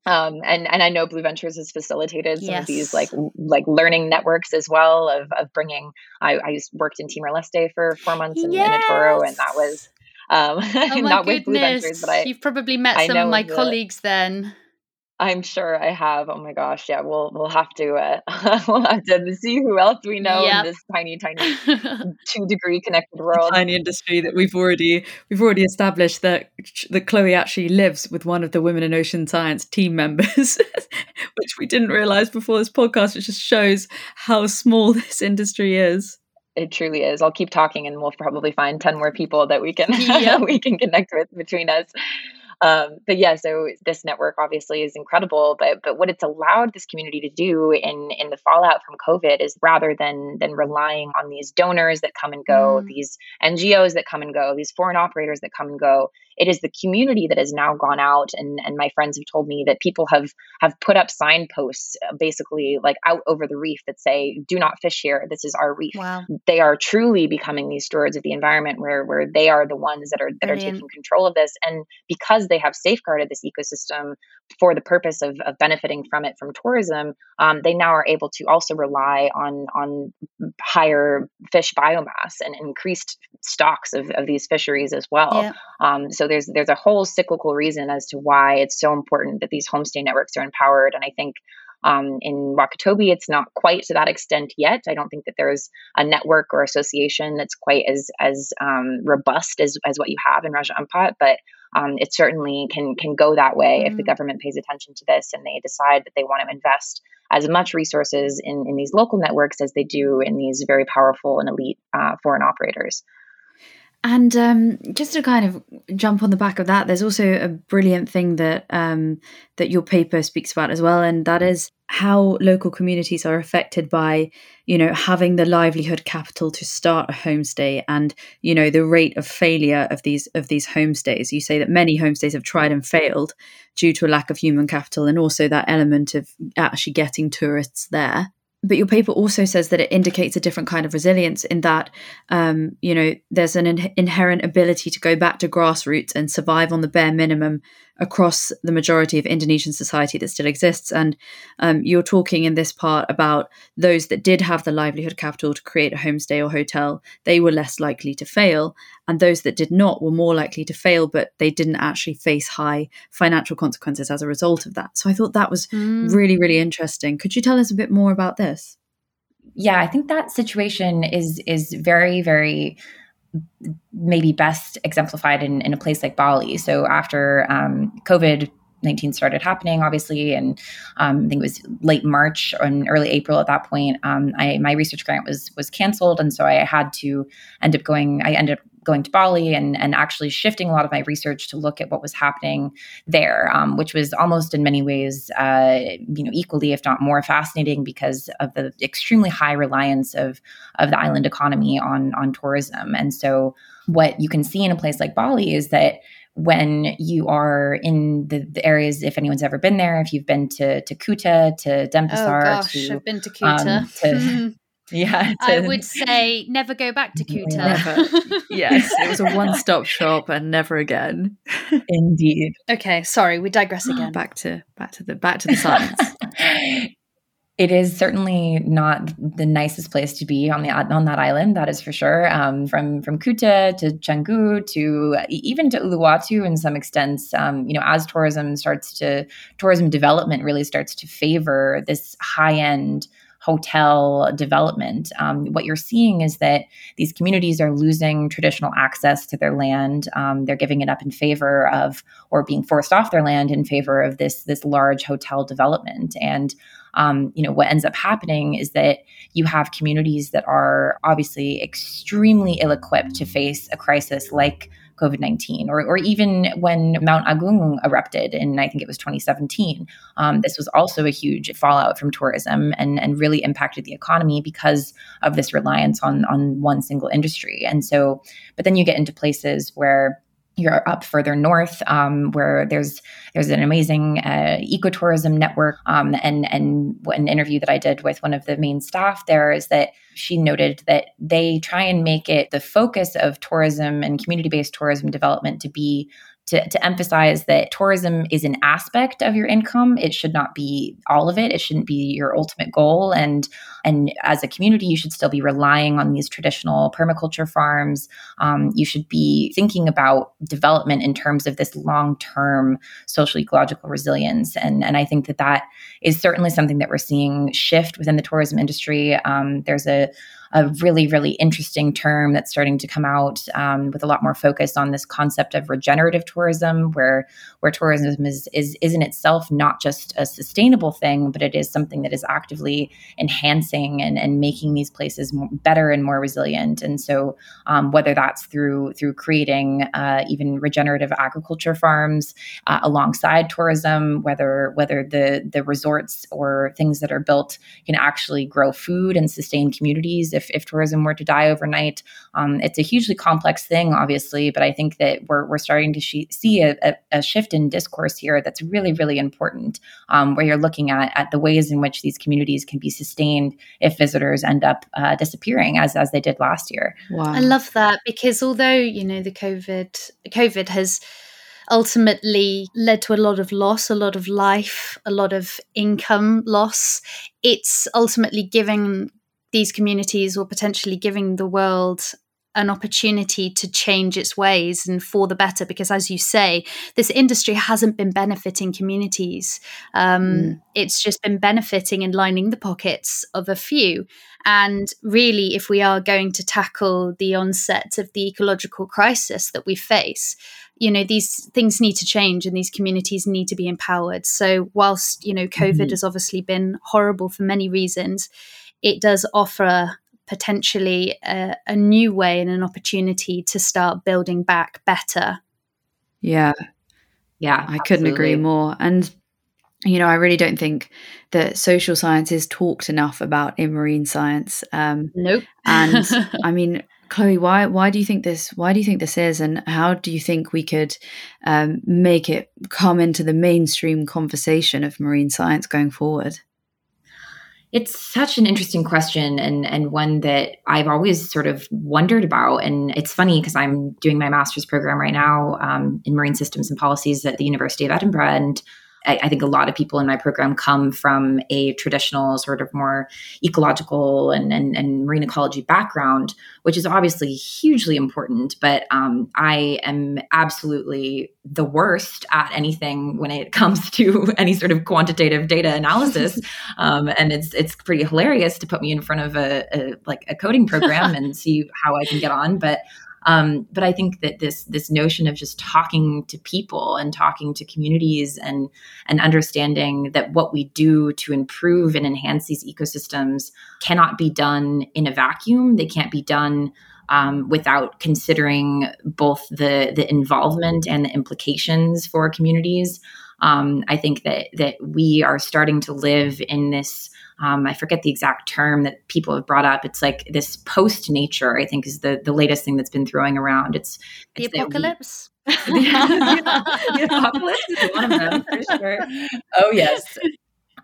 Um, and, and I know Blue Ventures has facilitated some yes. of these like, like learning networks as well of, of bringing, I, I worked in Timor-Leste for four months in yes. Minoturo, and that was, um, oh not goodness. with Blue Ventures, but I, you've probably met I some of my the, colleagues then. I'm sure I have. Oh my gosh, yeah. We'll we'll have to uh, we'll have to see who else we know yep. in this tiny, tiny two degree connected world. A tiny industry that we've already we've already established that that Chloe actually lives with one of the Women in Ocean Science team members, which we didn't realize before this podcast. It just shows how small this industry is. It truly is. I'll keep talking, and we'll probably find ten more people that we can yep. we can connect with between us. Um, but yeah, so this network obviously is incredible, but but what it's allowed this community to do in in the fallout from COVID is rather than than relying on these donors that come and go, mm. these N G Os that come and go, these foreign operators that come and go, it is the community that has now gone out. And, and my friends have told me that people have have put up signposts basically like out over the reef that say, do not fish here. This is our reef. Wow. They are truly becoming these stewards of the environment where where they are the ones that are that Brilliant. are taking control of this. And because they have safeguarded this ecosystem for the purpose of, of benefiting from it from tourism, um, they now are able to also rely on on higher fish biomass and increased stocks of, of these fisheries as well. Yeah. Um, so there's there's a whole cyclical reason as to why it's so important that these homestay networks are empowered. And I think Um, in Wakatobi, it's not quite to that extent yet. I don't think that there's a network or association that's quite as as um, robust as, as what you have in Raja Ampat, but um, it certainly can can go that way mm. if the government pays attention to this and they decide that they want to invest as much resources in, in these local networks as they do in these very powerful and elite uh, foreign operators. And um, just to kind of jump on the back of that, there's also a brilliant thing that um, that your paper speaks about as well, and that is how local communities are affected by, you know, having the livelihood capital to start a homestay, and you know the rate of failure of these of these homestays. You say that many homestays have tried and failed due to a lack of human capital, and also that element of actually getting tourists there. But your paper also says that it indicates a different kind of resilience in that, um, you know, there's an in- inherent ability to go back to grassroots and survive on the bare minimum across the majority of Indonesian society that still exists. And um, you're talking in this part about those that did have the livelihood capital to create a homestay or hotel, they were less likely to fail. And those that did not were more likely to fail, but they didn't actually face high financial consequences as a result of that. So I thought that was mm. really, really interesting. Could you tell us a bit more about this? Yeah, I think that situation is is very, very maybe best exemplified in, in a place like Bali. So after um, COVID nineteen started happening, obviously, and um, I think it was late March or early April at that point, um, I, my research grant was was canceled. And so I had to end up going, I ended up going to Bali and, and actually shifting a lot of my research to look at what was happening there, um, which was almost in many ways, uh, you know, equally, if not more fascinating because of the extremely high reliance of of the island economy on on tourism. And so what you can see in a place like Bali is that when you are in the, the areas, if anyone's ever been there, if you've been to, to Kuta, to Denpasar. Oh gosh, to, I've been to Kuta. Um, to, mm. Yeah. To, I would say never go back to Kuta. Never. Yes, it was a one-stop shop and never again. Indeed. Okay, sorry, we digress again. back to back to the back to the science. It is certainly not the nicest place to be on the on that island, that is for sure. Um, from from Kuta to Canggu to uh, even to Uluwatu, in some extents, um, you know, as tourism starts to tourism development really starts to favor this high end hotel development. Um, what you're seeing is that these communities are losing traditional access to their land. Um, they're giving it up in favor of, or being forced off their land in favor of this this large hotel development. And um, you know, what ends up happening is that you have communities that are obviously extremely ill-equipped to face a crisis like COVID nineteen, or, or even when Mount Agung erupted in, I think it was twenty seventeen. Um, this was also a huge fallout from tourism and, and really impacted the economy because of this reliance on, on one single industry. And so, but then you get into places where you're up further north, um, where there's there's an amazing uh, ecotourism network. Um, and and an interview that I did with one of the main staff there is that she noted that they try and make it the focus of tourism and community-based tourism development to be To, to emphasize that tourism is an aspect of your income. It should not be all of it. It shouldn't be your ultimate goal. And and as a community, you should still be relying on these traditional permaculture farms. Um, you should be thinking about development in terms of this long-term social ecological resilience. And, and I think that that is certainly something that we're seeing shift within the tourism industry. Um, there's a a really, really interesting term that's starting to come out um, with a lot more focus on this concept of regenerative tourism, where where tourism is, is, is in itself not just a sustainable thing, but it is something that is actively enhancing and, and making these places better and more resilient. And so um, whether that's through through creating uh, even regenerative agriculture farms uh, alongside tourism, whether whether the, the resorts or things that are built can actually grow food and sustain communities. If, if tourism were to die overnight, um, it's a hugely complex thing, obviously, but I think that we're we're starting to she- see a, a, a shift in discourse here that's really, really important, um, where you're looking at, at the ways in which these communities can be sustained if visitors end up uh, disappearing, as as they did last year. Wow. I love that, because although, you know, the COVID COVID has ultimately led to a lot of loss, a lot of life, a lot of income loss, it's ultimately giving these communities or potentially giving the world an opportunity to change its ways and for the better, because as you say, this industry hasn't been benefiting communities. Um, mm. It's just been benefiting and lining the pockets of a few. And really, if we are going to tackle the onset of the ecological crisis that we face, you know, these things need to change and these communities need to be empowered. So whilst, you know, COVID mm-hmm. has obviously been horrible for many reasons, it does offer potentially a, a new way and an opportunity to start building back better. Yeah. Yeah. I absolutely. Couldn't agree more. And, you know, I really don't think that social science is talked enough about in marine science. Um, nope. And I mean, Chloe, why why do you think this? Why do you think this is, and how do you think we could um, make it come into the mainstream conversation of marine science going forward? It's such an interesting question, and and one that I've always sort of wondered about. And it's funny because I'm doing my master's program right now um, in marine systems and policies at the University of Edinburgh. And I, I think a lot of people in my program come from a traditional sort of more ecological and, and, and marine ecology background, which is obviously hugely important. But um, I am absolutely the worst at anything when it comes to any sort of quantitative data analysis. Um, and it's it's pretty hilarious to put me in front of a, a like a coding program and see how I can get on. But Um, but I think that this this notion of just talking to people and talking to communities and and understanding that what we do to improve and enhance these ecosystems cannot be done in a vacuum. They can't be done Um, without considering both the the involvement and the implications for communities. Um, I think that that we are starting to live in this, um, I forget the exact term that people have brought up. It's like this post-nature, I think, is the, the latest thing that's been throwing around. It's, it's the apocalypse. We, the, the apocalypse is one of them, for sure. Oh, yes.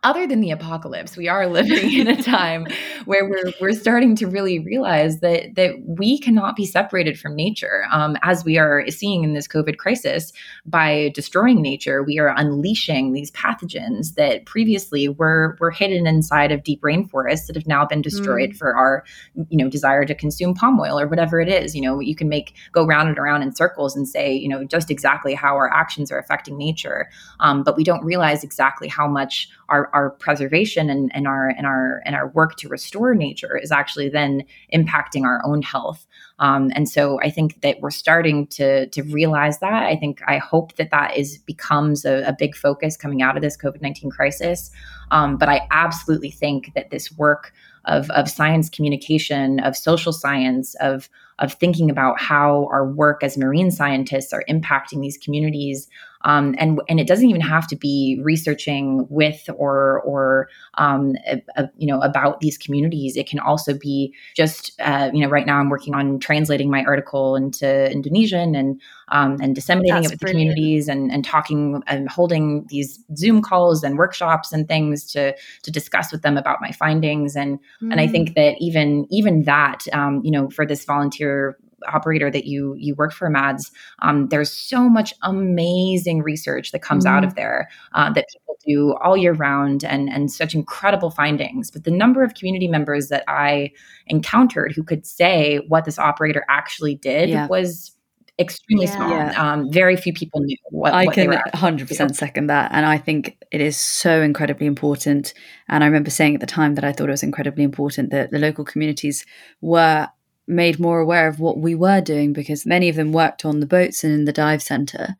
Other than the apocalypse, we are living in a time where we're we're starting to really realize that that we cannot be separated from nature, um, as we are seeing in this COVID crisis. By destroying nature, we are unleashing these pathogens that previously were were hidden inside of deep rainforests that have now been destroyed mm. for our, you know, desire to consume palm oil or whatever it is. You know, you can make go round and around in circles and say, you know, just exactly how our actions are affecting nature, um, but we don't realize exactly how much our our preservation and, and our and our and our work to restore nature is actually then impacting our own health. Um, and so I think that we're starting to to realize that. I think I hope that that is becomes a, a big focus coming out of this COVID nineteen crisis. Um, but I absolutely think that this work of of science communication, of social science, of of thinking about how our work as marine scientists are impacting these communities. Um, and and it doesn't even have to be researching with or or um, a, a, you know about these communities. It can also be just uh, you know right now I'm working on translating my article into Indonesian and um, and disseminating That's it with brilliant. The communities and and talking and holding these Zoom calls and workshops and things to to discuss with them about my findings and mm. and I think that even even that um, you know for this volunteer operator that you you work for, Mads, um, there's so much amazing research that comes mm. out of there uh, that people do all year round and and such incredible findings. But the number of community members that I encountered who could say what this operator actually did yeah. was extremely yeah. small. Yeah. Um, very few people knew what, I what can they were one hundred percent second that. And I think it is so incredibly important. And I remember saying at the time that I thought it was incredibly important that the local communities were made more aware of what we were doing, because many of them worked on the boats and in the dive centre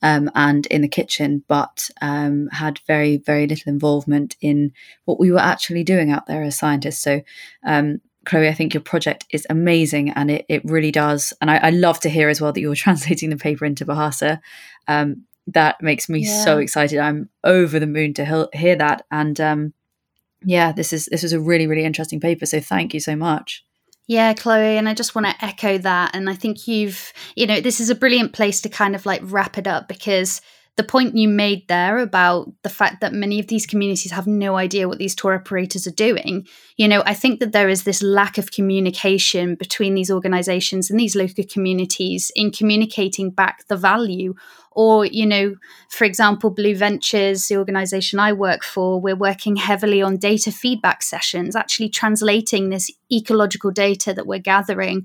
um, and in the kitchen, but um, had very, very little involvement in what we were actually doing out there as scientists. So, um, Chloe, I think your project is amazing, and it, it really does. And I, I love to hear as well that you're translating the paper into Bahasa. Um, that makes me yeah. so excited. I'm over the moon to he- hear that. And um, yeah, this is this was a really, really interesting paper. So thank you so much. Yeah, Chloe, and I just want to echo that. And I think you've, you know, this is a brilliant place to kind of like wrap it up, because the point you made there about the fact that many of these communities have no idea what these tour operators are doing, you know, I think that there is this lack of communication between these organizations and these local communities in communicating back the value. Or, you know, for example, Blue Ventures, the organization I work for, we're working heavily on data feedback sessions, actually translating this ecological data that we're gathering,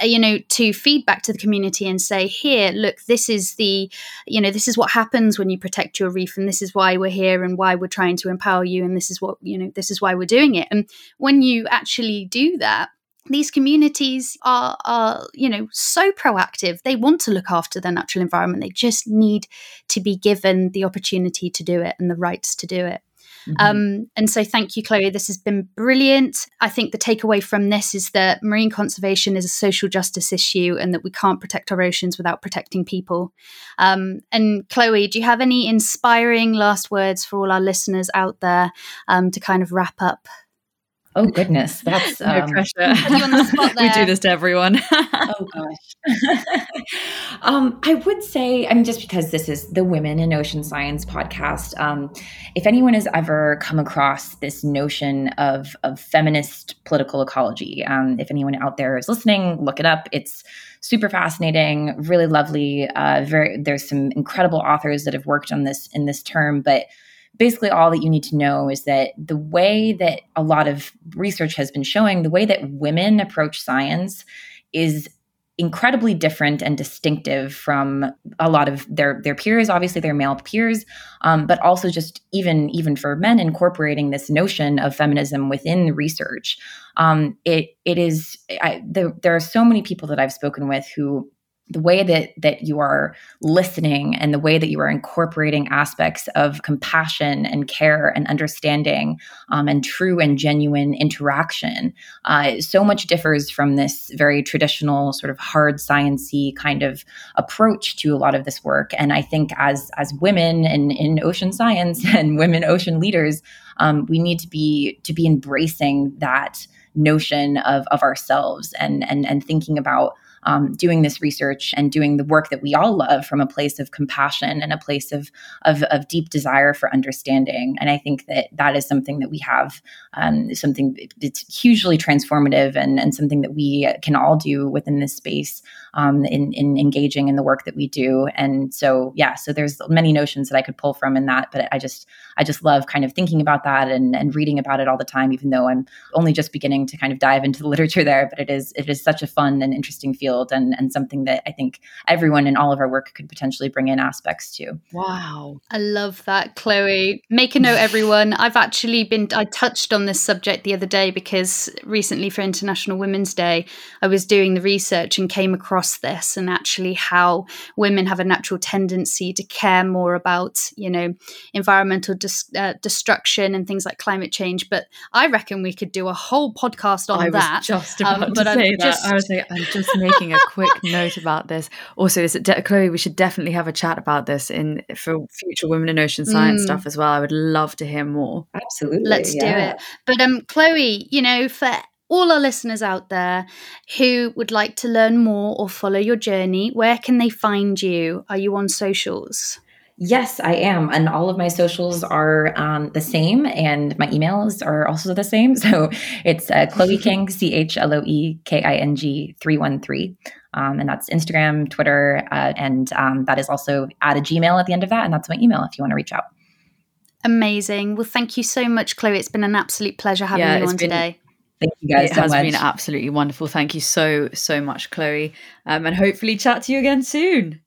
you know, to feedback to the community and say, here, look, this is the, you know, this is what happens when you protect your reef, and this is why we're here and why we're trying to empower you, and this is what, you know, this is why we're doing it. And when you actually do that, these communities are, are, you know, so proactive. They want to look after their natural environment. They just need to be given the opportunity to do it and the rights to do it. Mm-hmm. Um, and so thank you, Chloe. This has been brilliant. I think the takeaway from this is that marine conservation is a social justice issue, and that we can't protect our oceans without protecting people. Um, and Chloe, do you have any inspiring last words for all our listeners out there um, to kind of wrap up? Oh, goodness. That's um, no pressure. On the spot there. We do this to everyone. Oh, gosh. um, I would say, I mean, just because this is the Women in Ocean Science podcast, um, if anyone has ever come across this notion of, of feminist political ecology, um, if anyone out there is listening, look it up. It's super fascinating, really lovely. Uh, very, there's some incredible authors that have worked on this in this term, but basically all that you need to know is that the way that a lot of research has been showing, the way that women approach science is incredibly different and distinctive from a lot of their their peers, obviously their male peers, um, but also just even, even for men incorporating this notion of feminism within research. Um, it it is I, the, there are so many people that I've spoken with who the way that that you are listening and the way that you are incorporating aspects of compassion and care and understanding um, and true and genuine interaction uh, so much differs from this very traditional sort of hard sciencey kind of approach to a lot of this work. And I think as as women in, in ocean science and women ocean leaders, um, we need to be to be embracing that notion of of ourselves and and and thinking about Um, doing this research and doing the work that we all love from a place of compassion and a place of, of, of deep desire for understanding. And I think that that is something that we have, um, something that's hugely transformative and, and something that we can all do within this space. um, in, in engaging in the work that we do. And so, yeah, so there's many notions that I could pull from in that, but I just, I just love kind of thinking about that and, and reading about it all the time, even though I'm only just beginning to kind of dive into the literature there, but it is, it is such a fun and interesting field and, and something that I think everyone in all of our work could potentially bring in aspects to. Wow. I love that, Chloe. Make a note, everyone. I've actually been, I touched on this subject the other day because recently for International Women's Day, I was doing the research and came across this and actually how women have a natural tendency to care more about, you know, environmental dis- uh, destruction and things like climate change. But I reckon we could do a whole podcast on I that. I was just about um, to say I'm that. Just... I was like, I'm just making a quiquick note about this. Also, this, de- Chloe, we should definitely have a chat about this in for future Women in Ocean Science mm. stuff as well. I would love to hear more. Absolutely. Let's yeah. do it. But um, Chloe, you know, for all our listeners out there who would like to learn more or follow your journey, where can they find you? Are you on socials? Yes, I am. And all of my socials are um, the same. And my emails are also the same. So it's uh, Chloe King, C H L O E K I N G three one three. Um, and that's Instagram, Twitter. Uh, and um, that is also add a Gmail at the end of that. And that's my email if you want to reach out. Amazing. Well, thank you so much, Chloe. It's been an absolute pleasure having yeah, you on been- today. Thank you guys so much. It has been absolutely wonderful. Thank you so, so much, Chloe. Um, and hopefully chat to you again soon.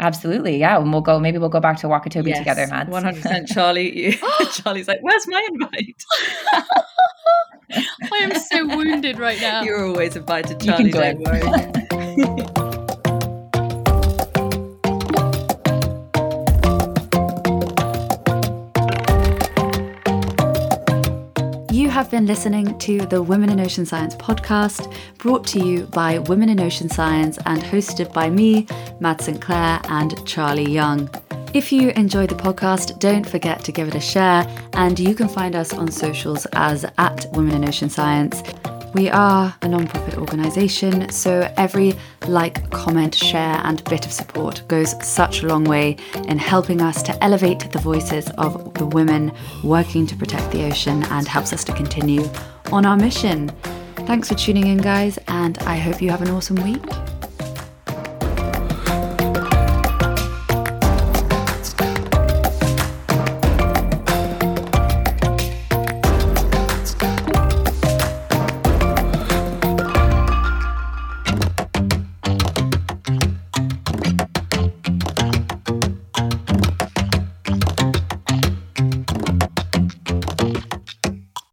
Absolutely. Yeah. And we'll go, maybe we'll go back to Wakatobi yes, together, Mads. one hundred percent Charlie. Charlie's like, where's my invite? I am so wounded right now. You're always invited, Charlie. You can go don't worry. Have been listening to the Women in Ocean Science podcast, brought to you by Women in Ocean Science and hosted by me, Mads Sinclair and Charlie Young. If you enjoyed the podcast, don't forget to give it a share, and you can find us on socials as at Women in Ocean Science. We are a non-profit organisation, so every like, comment, share and bit of support goes such a long way in helping us to elevate the voices of the women working to protect the ocean and helps us to continue on our mission. Thanks for tuning in, guys, and I hope you have an awesome week.